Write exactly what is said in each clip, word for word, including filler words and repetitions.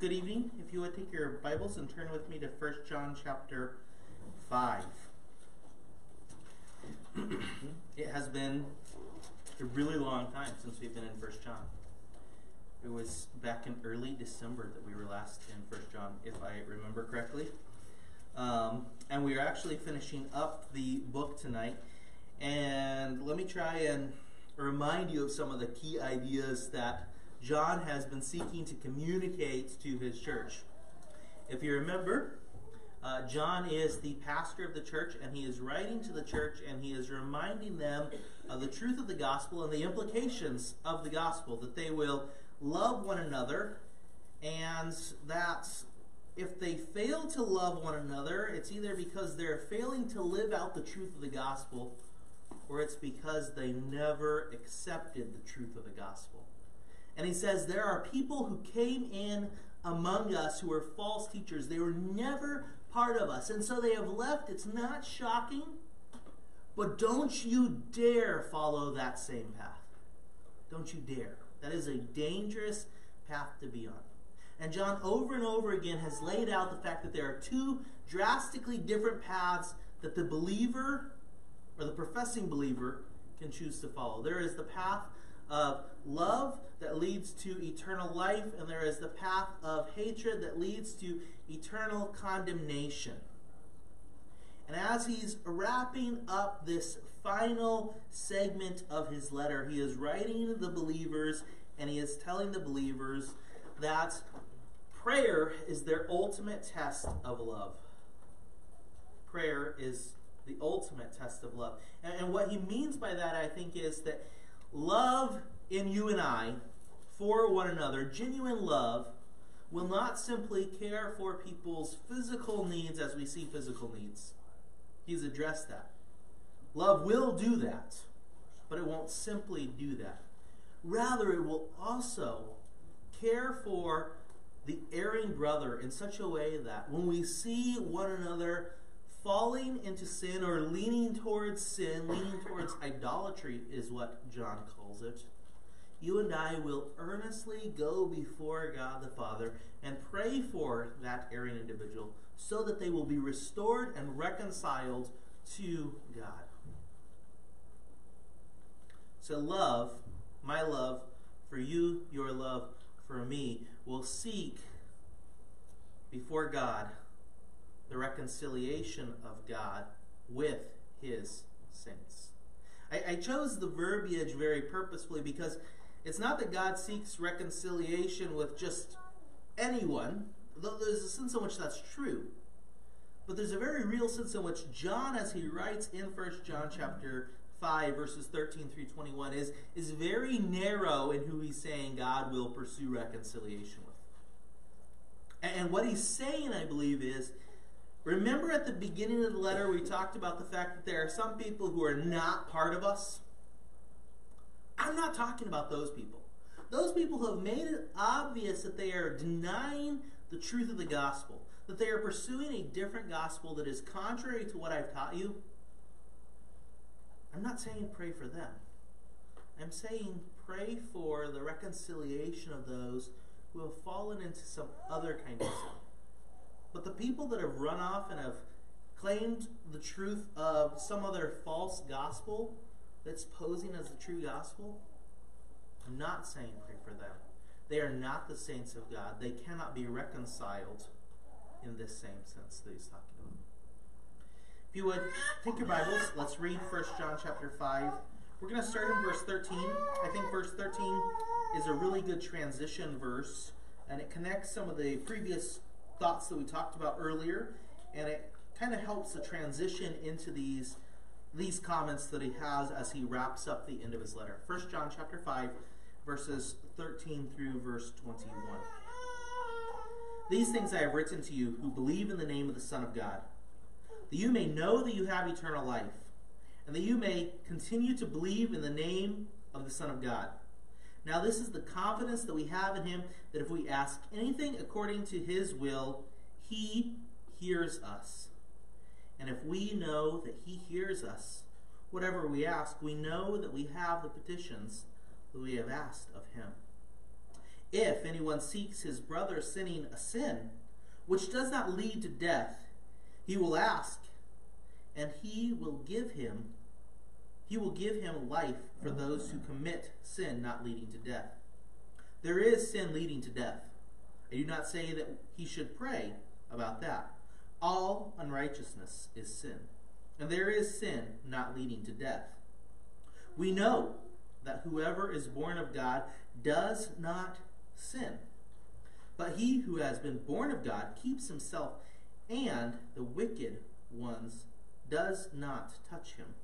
Good evening. If you would take your Bibles and turn with me to First John chapter five. It has been a really long time since we've been in First John. It was back in early December that we were last in First John, if I remember correctly. Um, and we are actually finishing up the book tonight. And let me try and remind you of some of the key ideas that John has been seeking to communicate to his church. If you remember, uh, John is the pastor of the church, and he is writing to the church, and he is reminding them of the truth of the gospel and the implications of the gospel, that they will love one another, and that if they fail to love one another, it's either because they're failing to live out the truth of the gospel, or it's because they never accepted the truth of the gospel. And he says, there are people who came in among us who were false teachers. They were never part of us. And so they have left. It's not shocking. But don't you dare follow that same path. Don't you dare. That is a dangerous path to be on. And John over and over again has laid out the fact that there are two drastically different paths that the believer or the professing believer can choose to follow. There is the path of love that leads to eternal life, and there is the path of hatred that leads to eternal condemnation. And as he's wrapping up this final segment of his letter, he is writing the believers, and he is telling the believers that prayer is their ultimate test of love. Prayer is the ultimate test of love. And, and what he means by that, I think, is that love in you and I for one another, genuine love, will not simply care for people's physical needs as we see physical needs. He's addressed that. Love will do that, but it won't simply do that. Rather, it will also care for the erring brother in such a way that when we see one another falling into sin or leaning towards sin, leaning towards idolatry is what John calls it, you and I will earnestly go before God the Father and pray for that erring individual so that they will be restored and reconciled to God. So love, my love for you, your love for me, will seek before God the reconciliation of God with his saints. I, I chose the verbiage very purposefully because it's not that God seeks reconciliation with just anyone, though there's a sense in which that's true. But there's a very real sense in which John, as he writes in First John chapter five, verses thirteen through twenty-one, is, is very narrow in who he's saying God will pursue reconciliation with. And, and what he's saying, I believe, is, remember at the beginning of the letter we talked about the fact that there are some people who are not part of us? I'm not talking about those people. Those people who have made it obvious that they are denying the truth of the gospel, that they are pursuing a different gospel that is contrary to what I've taught you. I'm not saying pray for them. I'm saying pray for the reconciliation of those who have fallen into some other kind of sin. But the people that have run off and have claimed the truth of some other false gospel that's posing as the true gospel, I'm not saying pray for them. They are not the saints of God. They cannot be reconciled in this same sense that he's talking about. If you would, take your Bibles. Let's read First John chapter five. We're going to start in verse thirteen. I think verse thirteen is a really good transition verse, and it connects some of the previous thoughts that we talked about earlier, and it kind of helps to transition into these these comments that he has as he wraps up the end of his letter. First John chapter five, verses thirteen through verse twenty-one. These things I have written to you who believe in the name of the Son of God, that you may know that you have eternal life, and that you may continue to believe in the name of the Son of God. Now this is the confidence that we have in him, that if we ask anything according to his will, he hears us. And if we know that he hears us, whatever we ask, we know that we have the petitions that we have asked of him. If anyone seeks his brother sinning a sin which does not lead to death, he will ask, and he will give him he will give him life for those who commit sin not leading to death. There is sin leading to death. I do not say that he should pray about that. All unrighteousness is sin, and there is sin not leading to death. We know that whoever is born of God does not sin, but he who has been born of God keeps himself, and the wicked ones does not touch him.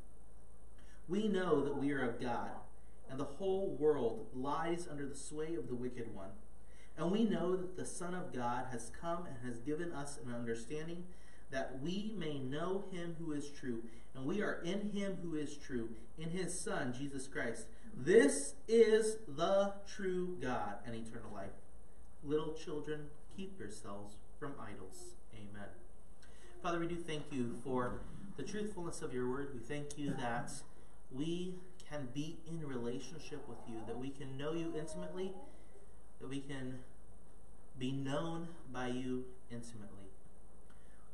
We know that we are of God, and the whole world lies under the sway of the wicked one. And we know that the Son of God has come and has given us an understanding, that we may know him who is true, and we are in him who is true, in his Son, Jesus Christ. This is the true God and eternal life. Little children, keep yourselves from idols. Amen. Father, we do thank you for the truthfulness of your word. We thank you that we can be in relationship with you, that we can know you intimately, that we can be known by you intimately.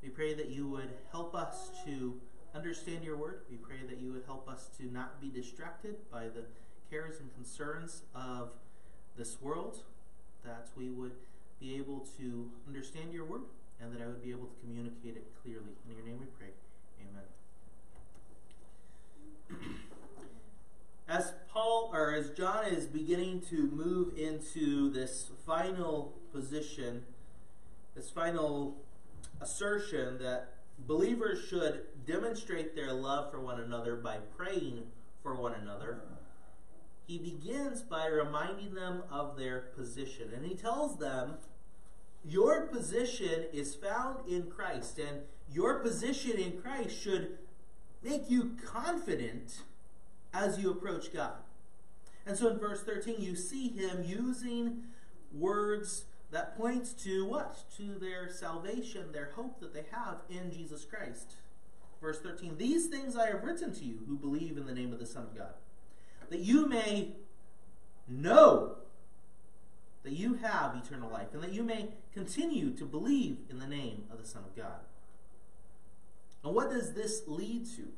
We pray that you would help us to understand your word. We pray that you would help us to not be distracted by the cares and concerns of this world, that we would be able to understand your word, and that I would be able to communicate it clearly. In your name we pray. Amen. As Paul, or as John is beginning to move into this final position, this final assertion that believers should demonstrate their love for one another by praying for one another, he begins by reminding them of their position. And he tells them, your position is found in Christ, and your position in Christ should make you confident as you approach God. And so in verse thirteen, you see him using words that points to what? To their salvation, their hope that they have in Jesus Christ. Verse thirteen, these things I have written to you who believe in the name of the Son of God, that you may know that you have eternal life, and that you may continue to believe in the name of the Son of God. And what does this lead to?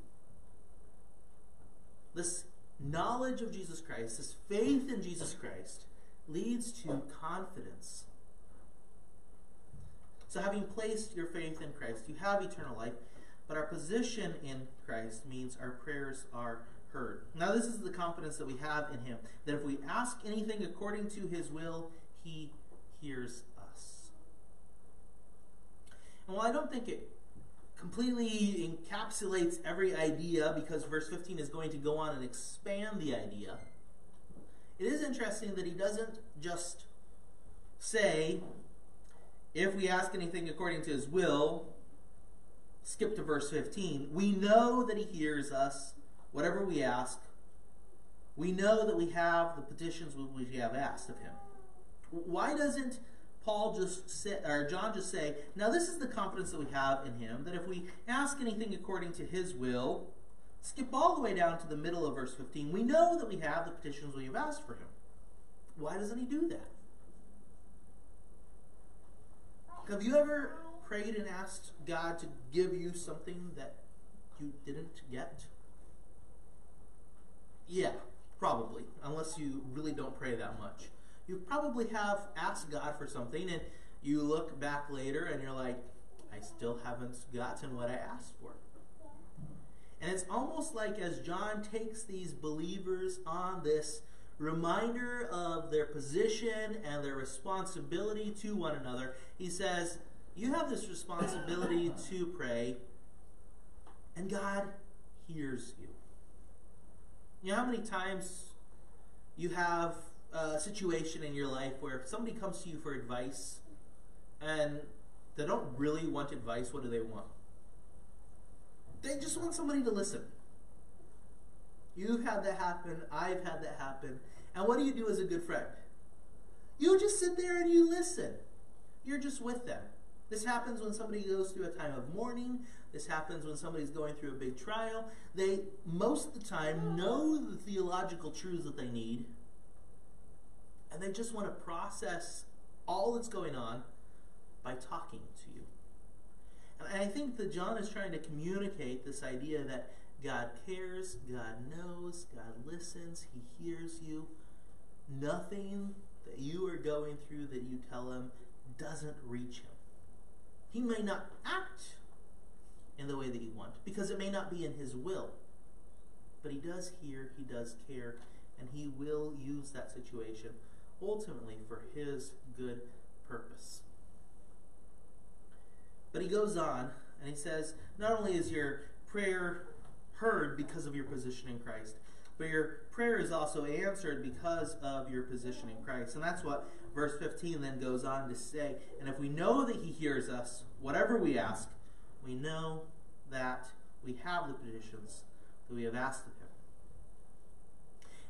This knowledge of Jesus Christ, this faith in Jesus Christ, leads to confidence. So having placed your faith in Christ, you have eternal life, but our position in Christ means our prayers are heard. Now this is the confidence that we have in him, that if we ask anything according to his will, he hears us. And while I don't think it completely encapsulates every idea, because verse fifteen is going to go on and expand the idea, it is interesting that he doesn't just say, if we ask anything according to his will, skip to verse fifteen. We know that he hears us, whatever we ask. We know that we have the petitions which we have asked of him. Why doesn't Paul just say, or John just say, now this is the confidence that we have in him, that if we ask anything according to his will, skip all the way down to the middle of verse fifteen. We know that we have the petitions we have asked for him. Why doesn't he do that? Have you ever prayed and asked God to give you something that you didn't get? Yeah, probably. Unless you really don't pray that much. You probably have asked God for something, and you look back later and you're like, I still haven't gotten what I asked for. And it's almost like as John takes these believers on this reminder of their position and their responsibility to one another, he says, you have this responsibility to pray, and God hears you. You know how many times you have a situation in your life where if somebody comes to you for advice and they don't really want advice, what do they want? They just want somebody to listen. You've had that happen. I've had that happen. And what do you do as a good friend? You just sit there and you listen. You're just with them. This happens when somebody goes through a time of mourning. This happens when somebody's going through a big trial. They, most of the time, know the theological truths that they need. and then just want to process all that's going on by talking to you. And I think that John is trying to communicate this idea that God cares, God knows, God listens, he hears you. Nothing that you are going through that you tell him doesn't reach him. He may not act in the way that you want because it may not be in his will, but he does hear, he does care, and he will use that situation ultimately for his good purpose. But he goes on and he says, not only is your prayer heard because of your position in Christ, but your prayer is also answered because of your position in Christ. And that's what verse fifteen then goes on to say. And if we know that he hears us, whatever we ask, we know that we have the petitions that we have asked of him.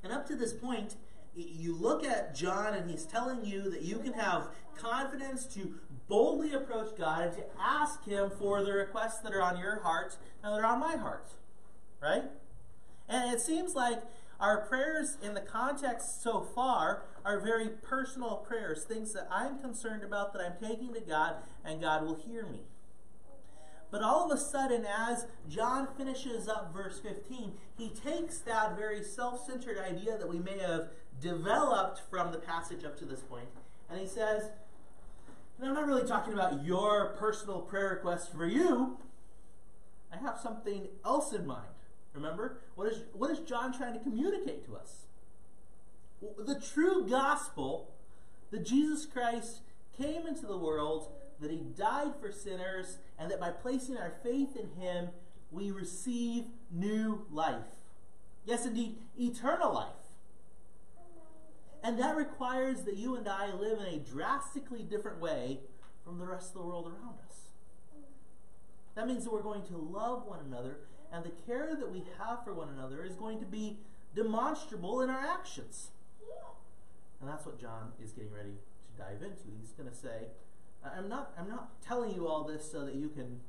And up to this point, you look at John and he's telling you that you can have confidence to boldly approach God and to ask him for the requests that are on your heart and that are on my heart, right? And it seems like our prayers in the context so far are very personal prayers, things that I'm concerned about, that I'm taking to God, and God will hear me. But all of a sudden, as John finishes up verse fifteen, he takes that very self-centered idea that we may have developed from the passage up to this point, and he says, and I'm not really talking about your personal prayer request for you. I have something else in mind. Remember? What is, what is John trying to communicate to us? The true gospel that Jesus Christ came into the world, that he died for sinners, and that by placing our faith in him, we receive new life. Yes, indeed, eternal life. And that requires that you and I live in a drastically different way from the rest of the world around us. That means that we're going to love one another, and the care that we have for one another is going to be demonstrable in our actions. And that's what John is getting ready to dive into. He's going to say, I'm not, I'm not telling you all this so that you can,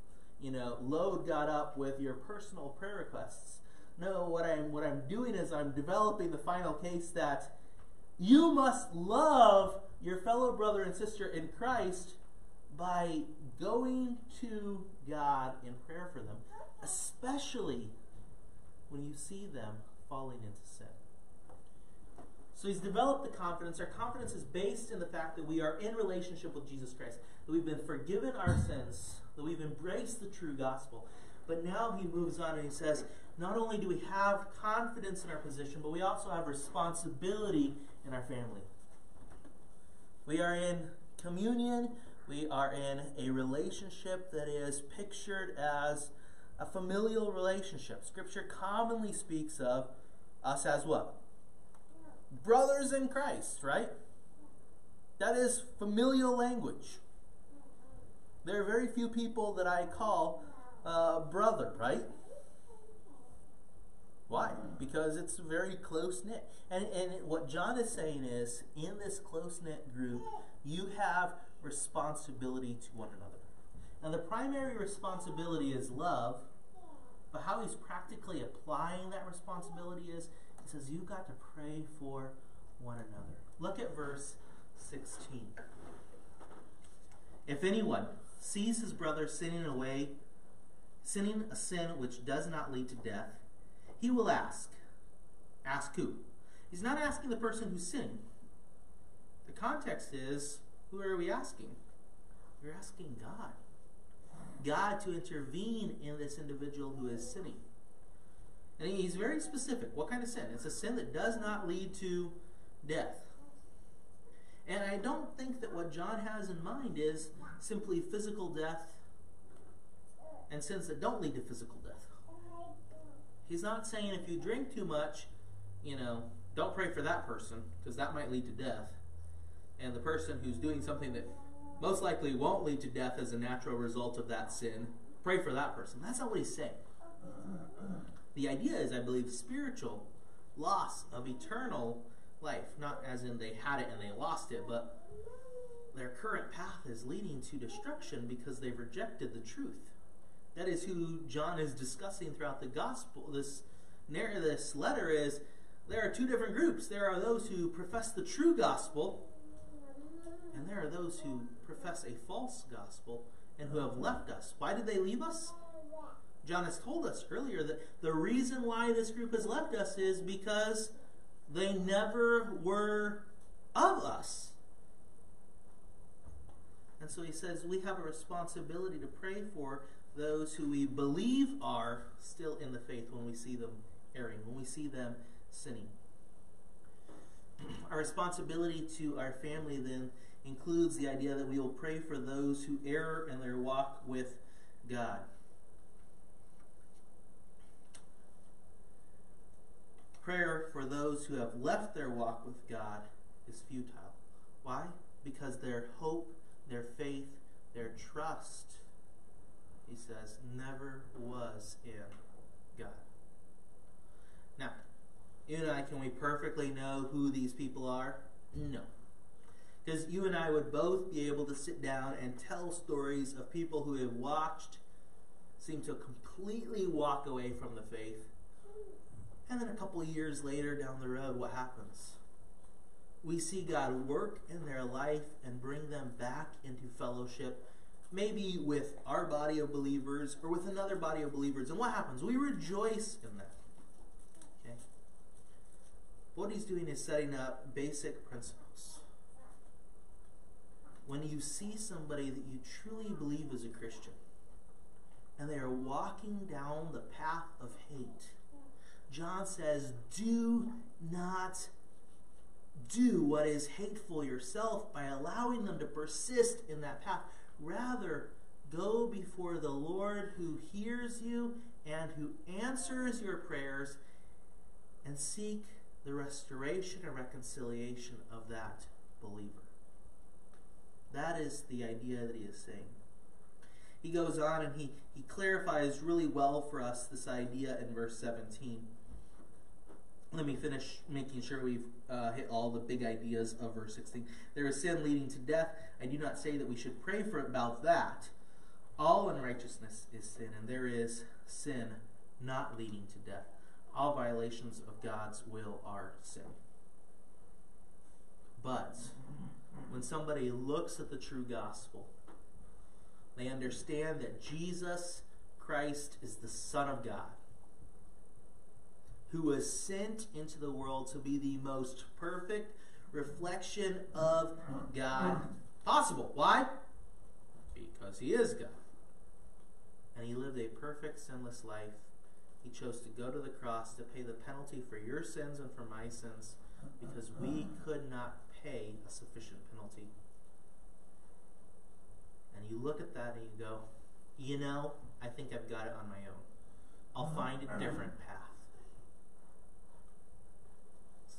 you know, load God up with your personal prayer requests. No, what I'm, what I'm doing is I'm developing the final case that you must love your fellow brother and sister in Christ by going to God in prayer for them, especially when you see them falling into sin. So he's developed the confidence. Our confidence is based in the fact that we are in relationship with Jesus Christ, that we've been forgiven our sins, that we've embraced the true gospel. But now he moves on and he says, not only do we have confidence in our position, but we also have responsibility in our family. We are in communion. We are in a relationship that is pictured as a familial relationship. Scripture commonly speaks of us as what? Brothers in Christ, right? That is familial language. There are very few people that I call uh, brother, right? Why? Because it's very close-knit. And, and what John is saying is, in this close-knit group, you have responsibility to one another. Now, the primary responsibility is love, but how he's practically applying that responsibility is, he says, you've got to pray for one another. Look at verse sixteen. If anyone sees his brother sinning away, sinning a sin which does not lead to death, he will ask. Ask who? He's not asking the person who's sinning. The context is, who are we asking? We're asking God. God to intervene in this individual who is sinning. And he's very specific. What kind of sin? It's a sin that does not lead to death. And I don't think that what John has in mind is simply physical death and sins that don't lead to physical death. He's not saying if you drink too much, you know, don't pray for that person because that might lead to death. And the person who's doing something that most likely won't lead to death as a natural result of that sin, pray for that person. That's not what he's saying. The idea is, I believe, spiritual loss of eternal life. Not as in they had it and they lost it, but their current path is leading to destruction because they've rejected the truth. That is who John is discussing throughout the gospel. This, this letter is there are two different groups. There are those who profess the true gospel, and there are those who profess a false gospel and who have left us. Why did they leave us? John has told us earlier that the reason why this group has left us is because they never were of us. And so he says we have a responsibility to pray for those who we believe are still in the faith when we see them erring, when we see them sinning. Our responsibility to our family then includes the idea that we will pray for those who err in their walk with God. Prayer for those who have left their walk with God is futile. Why? Because their hope, their faith, their trust, he says, never was in God. Now, you and I, can we perfectly know who these people are? No. Because you and I would both be able to sit down and tell stories of people who have watched, seem to completely walk away from the faith, and then a couple of years later down the road, what happens? We see God work in their life and bring them back into fellowship, maybe with our body of believers or with another body of believers. And what happens? We rejoice in that. Okay? What he's doing is setting up basic principles. When you see somebody that you truly believe is a Christian and they are walking down the path of hate, John says, do not do what is hateful yourself by allowing them to persist in that path. Rather, go before the Lord who hears you and who answers your prayers and seek the restoration and reconciliation of that believer. That is the idea that he is saying. He goes on and he, he clarifies really well for us this idea in verse seventeen. Let me finish making sure we've uh, hit all the big ideas of verse sixteen. There is sin leading to death. I do not say that we should pray for about that. All unrighteousness is sin, and there is sin not leading to death. All violations of God's will are sin. But when somebody looks at the true gospel, they understand that Jesus Christ is the Son of God, who was sent into the world to be the most perfect reflection of God possible. Why? Because he is God. And he lived a perfect, sinless life. He chose to go to the cross to pay the penalty for your sins and for my sins, because we could not pay a sufficient penalty. And you look at that and you go, you know, I think I've got it on my own. I'll find a different path.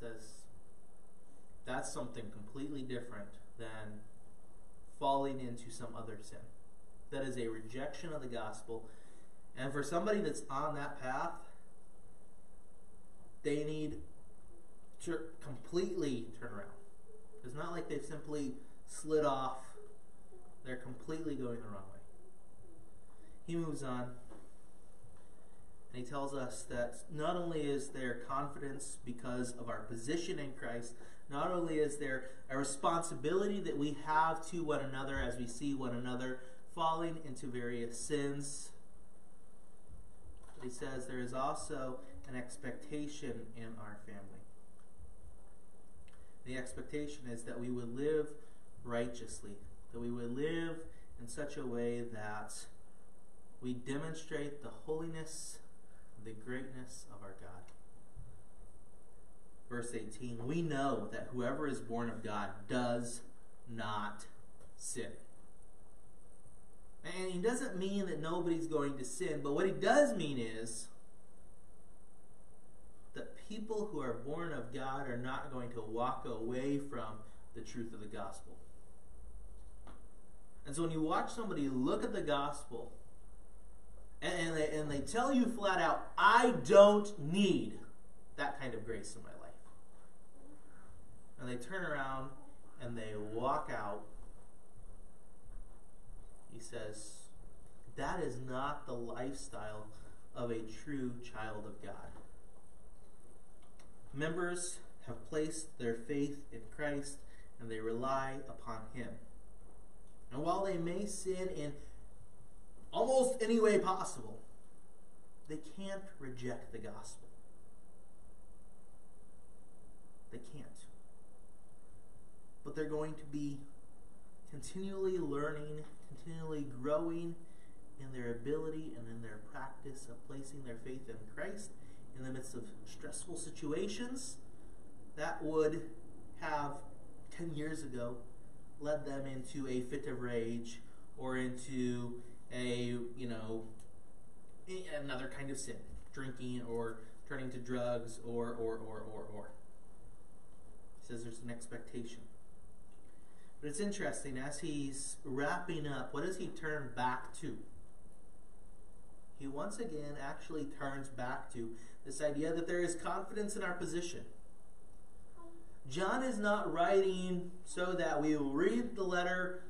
Says that's something completely different than falling into some other sin. That is a rejection of the gospel. And for somebody that's on that path, they need to completely turn around. It's not like they've simply slid off. They're completely going the wrong way. He moves on. And he tells us that not only is there confidence because of our position in Christ, not only is there a responsibility that we have to one another as we see one another falling into various sins, but he says there is also an expectation in our family. The expectation is that we would live righteously, that we would live in such a way that we demonstrate the holiness, the greatness of our God. Verse eighteen, we know that whoever is born of God does not sin. And he doesn't mean that nobody's going to sin, but what he does mean is that people who are born of God are not going to walk away from the truth of the gospel. And so when you watch somebody look at the gospel, And they, and they tell you flat out, I don't need that kind of grace in my life. And they turn around and they walk out. He says, that is not the lifestyle of a true child of God. members have placed their faith in Christ and they rely upon Him. And while they may sin in almost any way possible, they can't reject the gospel. They can't. But they're going to be continually learning, continually growing in their ability and in their practice of placing their faith in Christ in the midst of stressful situations that would have ten years ago led them into a fit of rage or into a, you know, another kind of sin, drinking or turning to drugs or, or, or, or, or. He says there's an expectation. But it's interesting, as he's wrapping up, what does he turn back to? He once again actually turns back to this idea that there is confidence in our position. John is not writing so that we will read the letter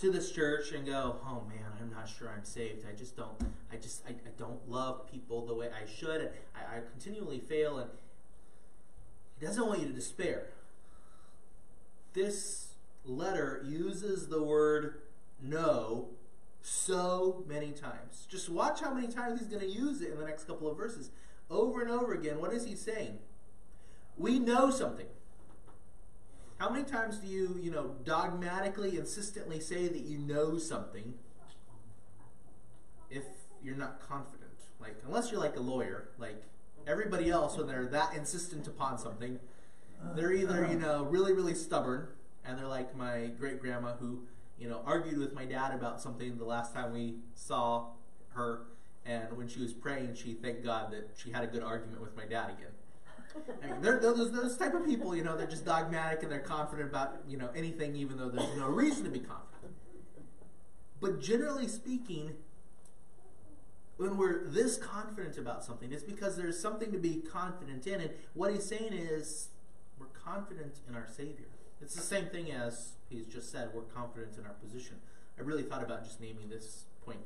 to this church and go, oh man, I'm not sure I'm saved. I just don't, I just, I, I don't love people the way I should. I, I continually fail. And he doesn't want you to despair. This letter uses the word no so many times. Just watch how many times he's going to use it in the next couple of verses. Over and over again, what is he saying? We know something. How many times do you, you know, dogmatically, insistently say that you know something if you're not confident? Like, unless you're like a lawyer, like everybody else, when they're that insistent upon something, they're either, you know, really, really stubborn, and they're like my great-grandma who, you know, argued with my dad about something the last time we saw her, and when she was praying, she thanked God that she had a good argument with my dad again. I mean, they're, those, those type of people, you know, they're just dogmatic and they're confident about, you know, anything, even though there's no reason to be confident. But generally speaking, when we're this confident about something, it's because there's something to be confident in. And what he's saying is, we're confident in our Savior. It's the same thing as he's just said, we're confident in our position. I really thought about just naming this point,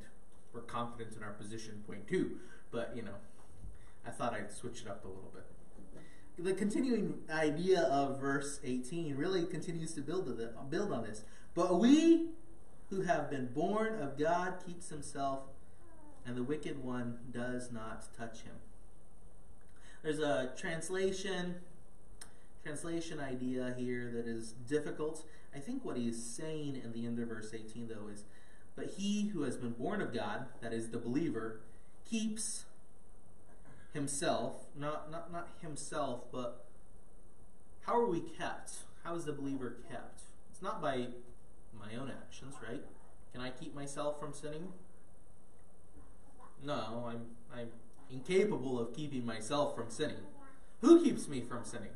we're confident in our position, point two. But, you know, I thought I'd switch it up a little bit. The continuing idea of verse eighteen really continues to build, to the, build on this. But we who have been born of God keeps himself, and the wicked one does not touch him. There's a translation, translation idea here that is difficult. I think what he's saying in the end of verse eighteen, though, is, but he who has been born of God, that is the believer, keeps himself, not, not, not himself, but how are we kept? How is the believer kept? It's not by my own actions, right? Can I keep myself from sinning? No, I'm, I'm incapable of keeping myself from sinning. Who keeps me from sinning?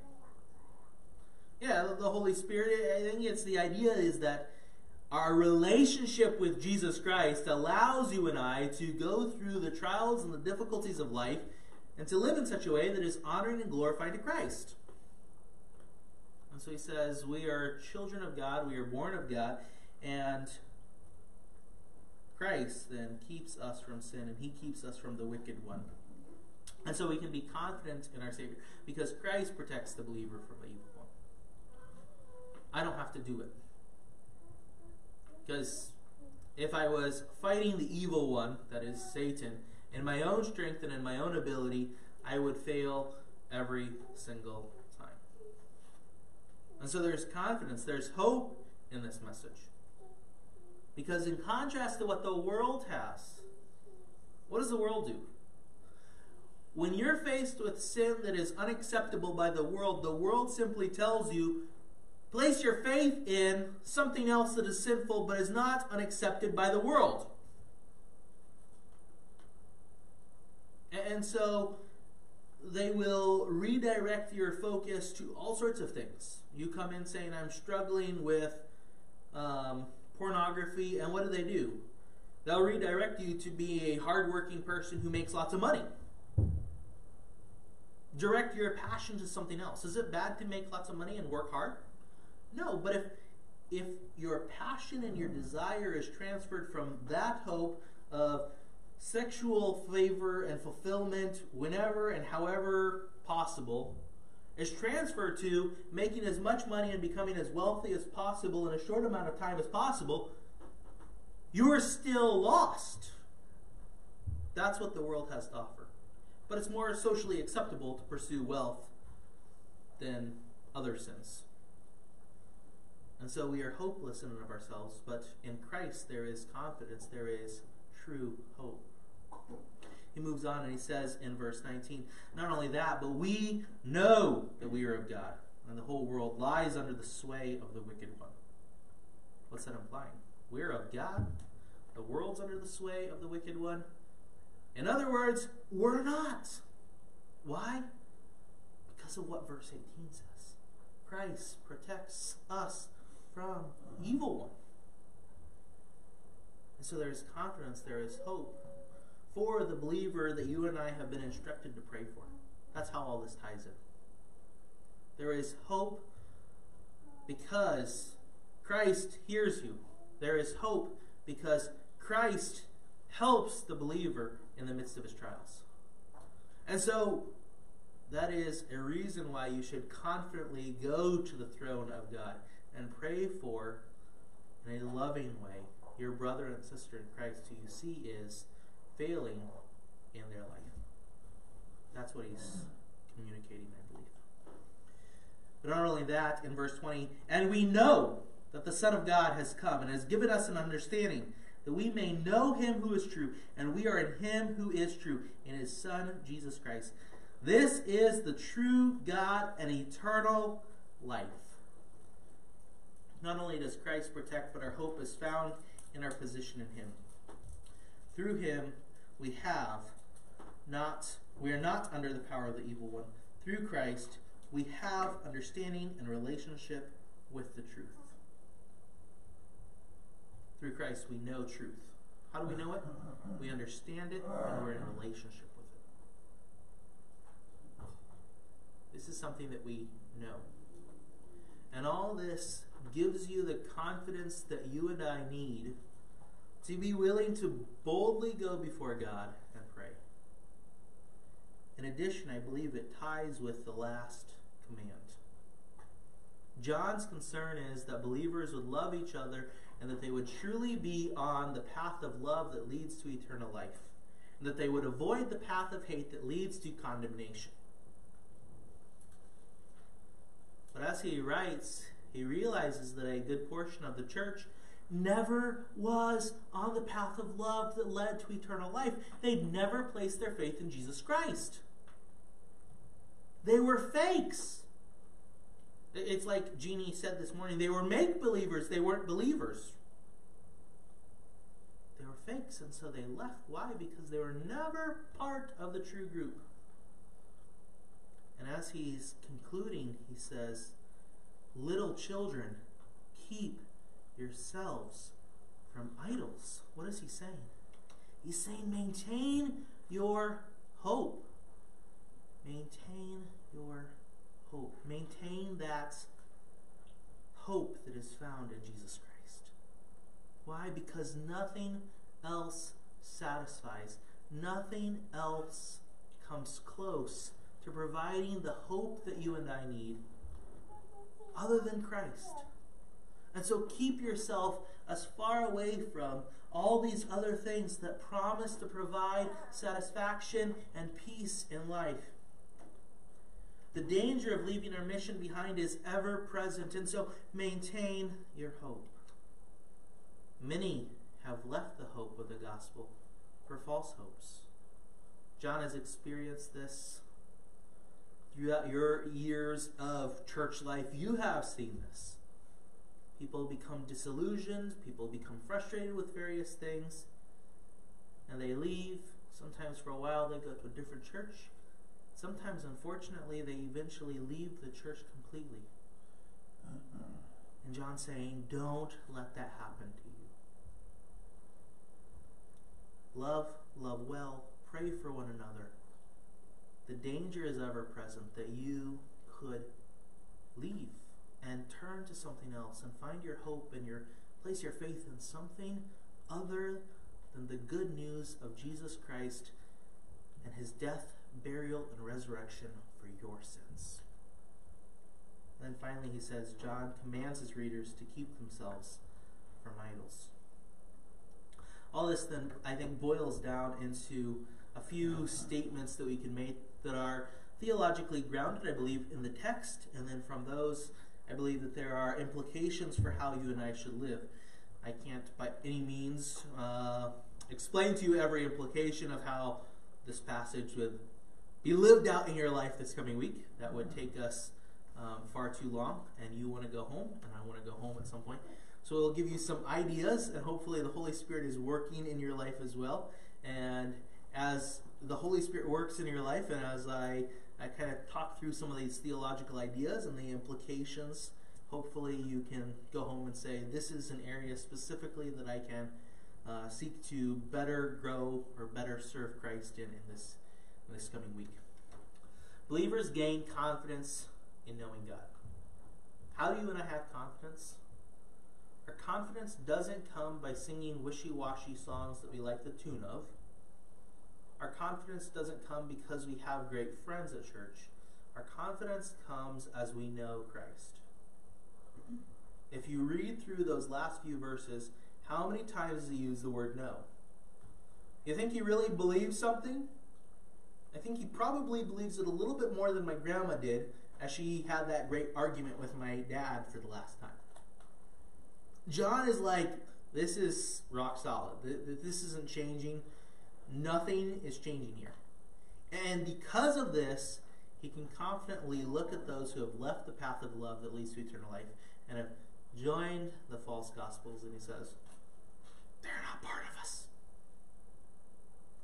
Yeah, the, the Holy Spirit. I think it's the idea is that our relationship with Jesus Christ allows you and I to go through the trials and the difficulties of life and to live in such a way that is honoring and glorifying to Christ. And so he says, we are children of God, we are born of God, and Christ then keeps us from sin, and he keeps us from the wicked one. And so we can be confident in our Savior, because Christ protects the believer from the evil one. I don't have to do it. Because if I was fighting the evil one, that is Satan, in my own strength and in my own ability, I would fail every single time. And so there's confidence, there's hope in this message. Because in contrast to what the world has, what does the world do? When you're faced with sin that is unacceptable by the world, the world simply tells you, place your faith in something else that is sinful but is not unaccepted by the world. And so they will redirect your focus to all sorts of things. You come in saying, I'm struggling with um, pornography, and what do they do? They'll redirect you to be a hardworking person who makes lots of money. Direct your passion to something else. Is it bad to make lots of money and work hard? No, but if, if your passion and your desire is transferred from that hope of sexual favor and fulfillment whenever and however possible is transferred to making as much money and becoming as wealthy as possible in a short amount of time as possible, you are still lost. That's what the world has to offer. But it's more socially acceptable to pursue wealth than other sins. And so we are hopeless in and of ourselves, but in Christ there is confidence, there is true hope. He moves on and he says in verse nineteen, not only that, but we know that we are of God, and the whole world lies under the sway of the wicked one. What's that implying? We're of God, the world's under the sway of the wicked one. In other words, we're not. Why? Because of what verse eighteen says. Christ protects us from the evil one. And so there is confidence, there is hope for the believer that you and I have been instructed to pray for. That's how all this ties in. There is hope because Christ hears you. There is hope because Christ helps the believer in the midst of his trials. And so that is a reason why you should confidently go to the throne of God and pray for, in a loving way, your brother and sister in Christ who you see is failing in their life. That's what he's communicating, I believe. But not only that, in verse twenty, and we know that the Son of God has come and has given us an understanding that we may know him who is true, and we are in him who is true, in his Son, Jesus Christ. This is the true God and eternal life. Not only does Christ protect, but our hope is found in our position in him. Through him, we have not, we are not under the power of the evil one. Through Christ, we have understanding and relationship with the truth. Through Christ, we know truth. How do we know it? We understand it, and we're in a relationship with it. This is something that we know. And all this gives you the confidence that you and I need to be willing to boldly go before God and pray. In addition, I believe it ties with the last command. John's concern is that believers would love each other and that they would truly be on the path of love that leads to eternal life, and that they would avoid the path of hate that leads to condemnation. But as he writes, he realizes that a good portion of the church never was on the path of love that led to eternal life. They'd never placed their faith in Jesus Christ. They were fakes. It's like Jeannie said this morning, they were make-believers, they weren't believers. They were fakes, and so they left. Why? Because they were never part of the true group. And as he's concluding, he says, little children, keep yourselves from idols. What is he saying? He's saying maintain your hope. Maintain your hope. Maintain that hope that is found in Jesus Christ. Why? Because nothing else satisfies. Nothing else comes close to providing the hope that you and I need other than Christ. And so keep yourself as far away from all these other things that promise to provide satisfaction and peace in life. The danger of leaving our mission behind is ever present, and so maintain your hope. Many have left the hope of the gospel for false hopes. John has experienced this throughout your years of church life. You have seen this. People become disillusioned, people become frustrated with various things, and they leave. Sometimes for a while they go to a different church. Sometimes, unfortunately, they eventually leave the church completely. And John's saying, don't let that happen to you. Love, love well, pray for one another. The danger is ever present that you could leave and turn to something else and find your hope and your place your faith in something other than the good news of Jesus Christ and his death, burial, and resurrection for your sins. And then finally he says, John commands his readers to keep themselves from idols. All this then, I think, boils down into a few statements that we can make that are theologically grounded, I believe, in the text, and then from those, I believe that there are implications for how you and I should live. I can't by any means uh, explain to you every implication of how this passage would be lived out in your life this coming week. That would take us um, far too long, and you want to go home, and I want to go home at some point. So we'll give you some ideas, and hopefully the Holy Spirit is working in your life as well. And as the Holy Spirit works in your life, and as I, I kind of talk through some of these theological ideas and the implications, hopefully you can go home and say, this is an area specifically that I can uh, seek to better grow or better serve Christ in in this, in this coming week. Believers gain confidence in knowing God. How do you and I have confidence? Our confidence doesn't come by singing wishy-washy songs that we like the tune of. Our confidence doesn't come because we have great friends at church. Our confidence comes as we know Christ. If you read through those last few verses, how many times does he use the word know? You think he really believes something? I think he probably believes it a little bit more than my grandma did, as she had that great argument with my dad for the last time. John is like, this is rock solid. This isn't changing. Nothing is changing here. And because of this, he can confidently look at those who have left the path of love that leads to eternal life and have joined the false gospels, and he says, they're not part of us.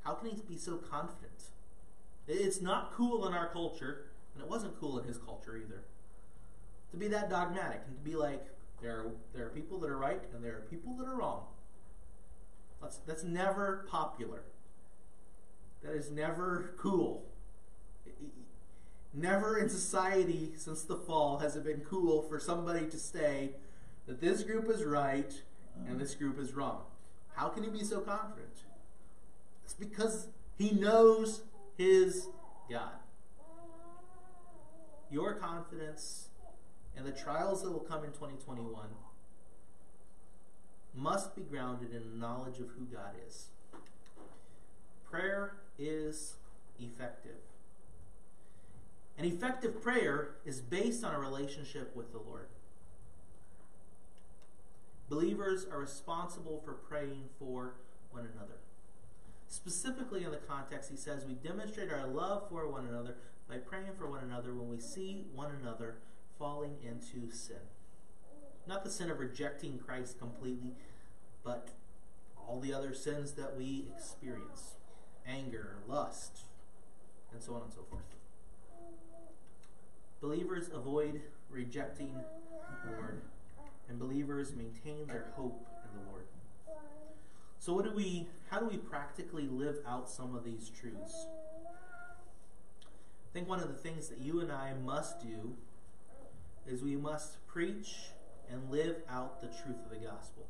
How can he be so confident? It's not cool in our culture, and it wasn't cool in his culture either, to be that dogmatic and to be like, There are, there are people that are right and there are people that are wrong. That's, that's never popular. That is never cool. Never in society since the fall has it been cool for somebody to say that this group is right and this group is wrong. How can he be so confident? It's because he knows his God. Your confidence and the trials that will come in twenty twenty-one must be grounded in the knowledge of who God is. Prayer is effective. An effective prayer is based on a relationship with the Lord. Believers are responsible for praying for one another. Specifically in the context, he says, we demonstrate our love for one another by praying for one another when we see one another falling into sin. Not the sin of rejecting Christ completely, but all the other sins that we experience. Anger, lust, and so on and so forth. Believers avoid rejecting the Lord, and believers maintain their hope in the Lord. So what do we, how do we practically live out some of these truths? I think one of the things that you and I must do is we must preach and live out the truth of the gospel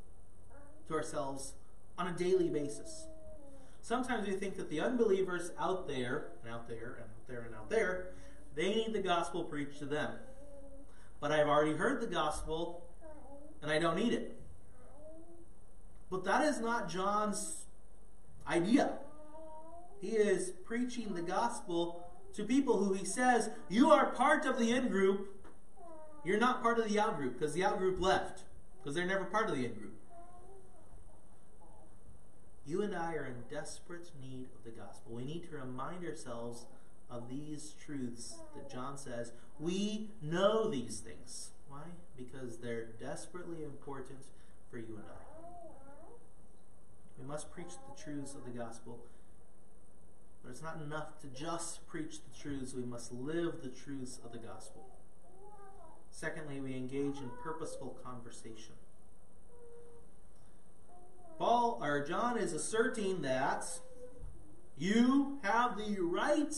to ourselves on a daily basis. Sometimes we think that the unbelievers out there, and out there, and out there, and out there, they need the gospel preached to them. But I've already heard the gospel, and I don't need it. But that is not John's idea. He is preaching the gospel to people who he says, you are part of the in-group. You're not part of the out-group, because the out-group left, because they're never part of the in-group. You and I are in desperate need of the gospel. We need to remind ourselves of these truths that John says. We know these things. Why? Because they're desperately important for you and I. We must preach the truths of the gospel, but it's not enough to just preach the truths. We must live the truths of the gospel. Secondly, we engage in purposeful conversation. Paul, or John is asserting that you have the right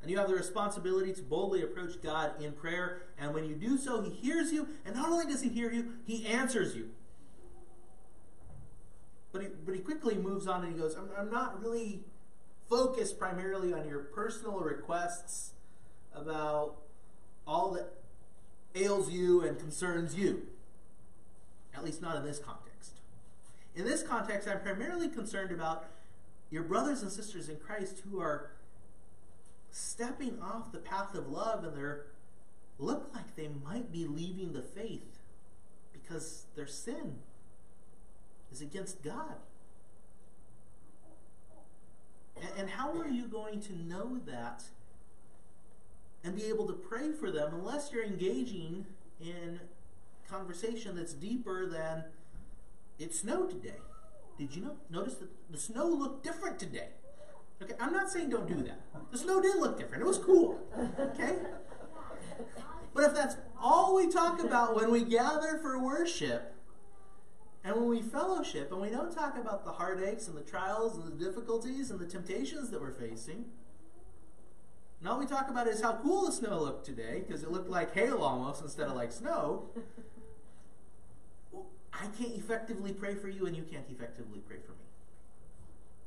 and you have the responsibility to boldly approach God in prayer. And when you do so, he hears you. And not only does he hear you, he answers you. But he, but he quickly moves on and he goes, I'm, I'm not really focused primarily on your personal requests about all that ails you and concerns you. At least not in this context. In this context, I'm primarily concerned about your brothers and sisters in Christ who are stepping off the path of love, and they're look like they might be leaving the faith because their sin is against God. And how are you going to know that and be able to pray for them unless you're engaging in conversation that's deeper than it snowed today? Did you know, notice that the snow looked different today? Okay, I'm not saying don't do that. The snow did look different. It was cool. Okay? But if that's all we talk about when we gather for worship and when we fellowship, and we don't talk about the heartaches and the trials and the difficulties and the temptations that we're facing, and all we talk about is how cool the snow looked today because it looked like hail almost instead of like snow, well, I can't effectively pray for you and you can't effectively pray for me.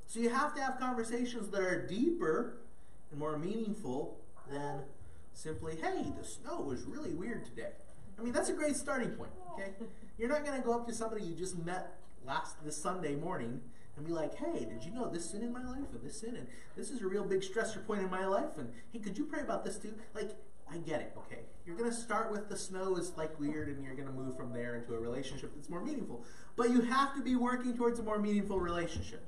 So you have to have conversations that are deeper and more meaningful than simply, hey, the snow was really weird today. I mean, that's a great starting point, okay? You're not going to go up to somebody you just met last this Sunday morning and be like, hey, did you know this sin in my life and this sin and this is a real big stressor point in my life, and hey, could you pray about this too? Like, I get it, okay? You're going to start with the snow is like weird, and you're going to move from there into a relationship that's more meaningful. But you have to be working towards a more meaningful relationship.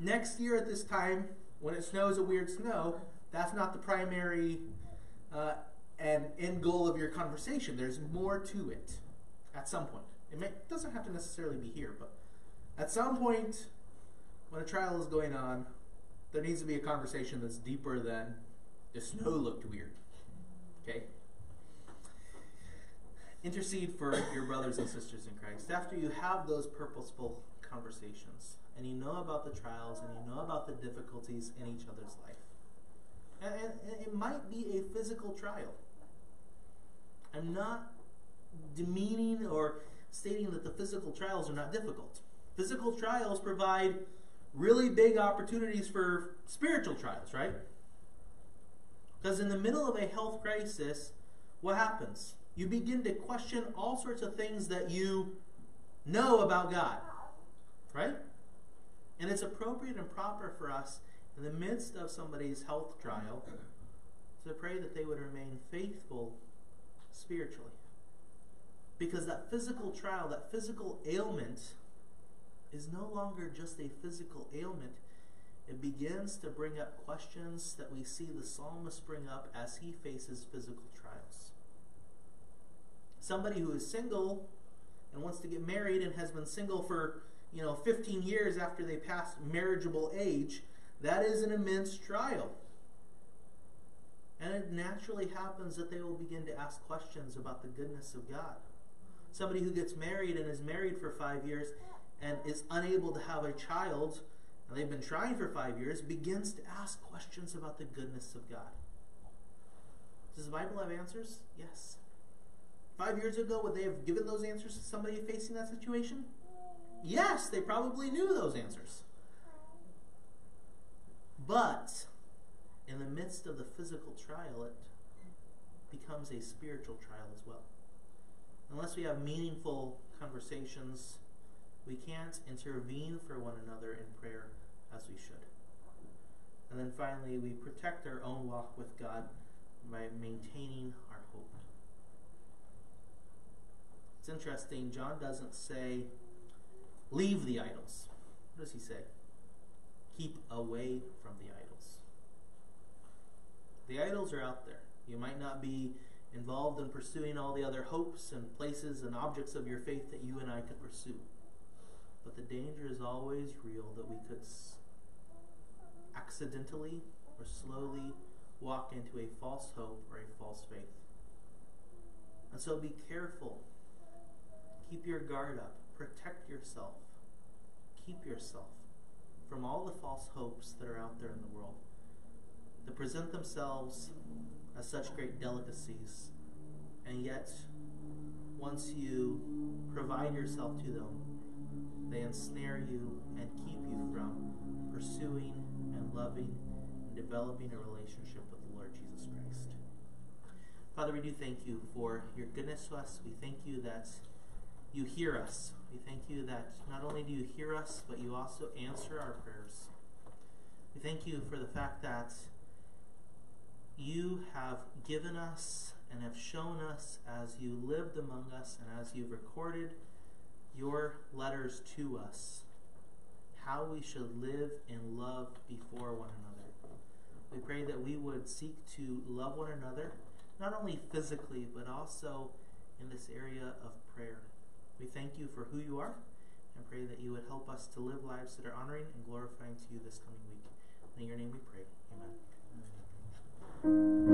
Next year at this time, when it snows a weird snow, that's not the primary uh, and end goal of your conversation. There's more to it at some point. It may, doesn't have to necessarily be here, but at some point when a trial is going on, there needs to be a conversation that's deeper than the snow looked weird. Okay? Intercede for your brothers and sisters in Christ. After you have those purposeful conversations and you know about the trials and you know about the difficulties in each other's life, and it might be a physical trial. I'm not demeaning or stating that the physical trials are not difficult. Physical trials provide really big opportunities for spiritual trials, right? Because in the middle of a health crisis, what happens? You begin to question all sorts of things that you know about God, right? And it's appropriate and proper for us in the midst of somebody's health trial to pray that they would remain faithful spiritually. Because that physical trial, that physical ailment, is no longer just a physical ailment. It begins to bring up questions that we see the psalmist bring up as he faces physical trials. Somebody who is single and wants to get married and has been single for, you know, fifteen years after they pass marriageable age, that is an immense trial. And it naturally happens that they will begin to ask questions about the goodness of God. Somebody who gets married and is married for five years and is unable to have a child, and they've been trying for five years, begins to ask questions about the goodness of God. Does the Bible have answers? Yes. Five years ago, would they have given those answers to somebody facing that situation? Yes, they probably knew those answers. But in the midst of the physical trial, it becomes a spiritual trial as well. Unless we have meaningful conversations, we can't intervene for one another in prayer as we should. And then finally, we protect our own walk with God by maintaining our hope. It's interesting, John doesn't say, leave the idols. What does he say? Keep away from the idols. The idols are out there. You might not be involved in pursuing all the other hopes and places and objects of your faith that you and I could pursue. But the danger is always real that we could accidentally or slowly walk into a false hope or a false faith. And so be careful. Keep your guard up. Protect yourself. Keep yourself from all the false hopes that are out there in the world, that present themselves as such great delicacies, and yet once you provide yourself to them, they ensnare you and keep you from pursuing and loving and developing a relationship with the Lord Jesus Christ. Father, we do thank you for your goodness to us. We thank you that you hear us. We thank you that not only do you hear us, but you also answer our prayers. We thank you for the fact that you have given us and have shown us as you lived among us and as you've recorded your letters to us, how we should live in love before one another. We pray that we would seek to love one another, not only physically, but also in this area of prayer. We thank you for who you are and pray that you would help us to live lives that are honoring and glorifying to you this coming week. In your name we pray. Amen. Amen.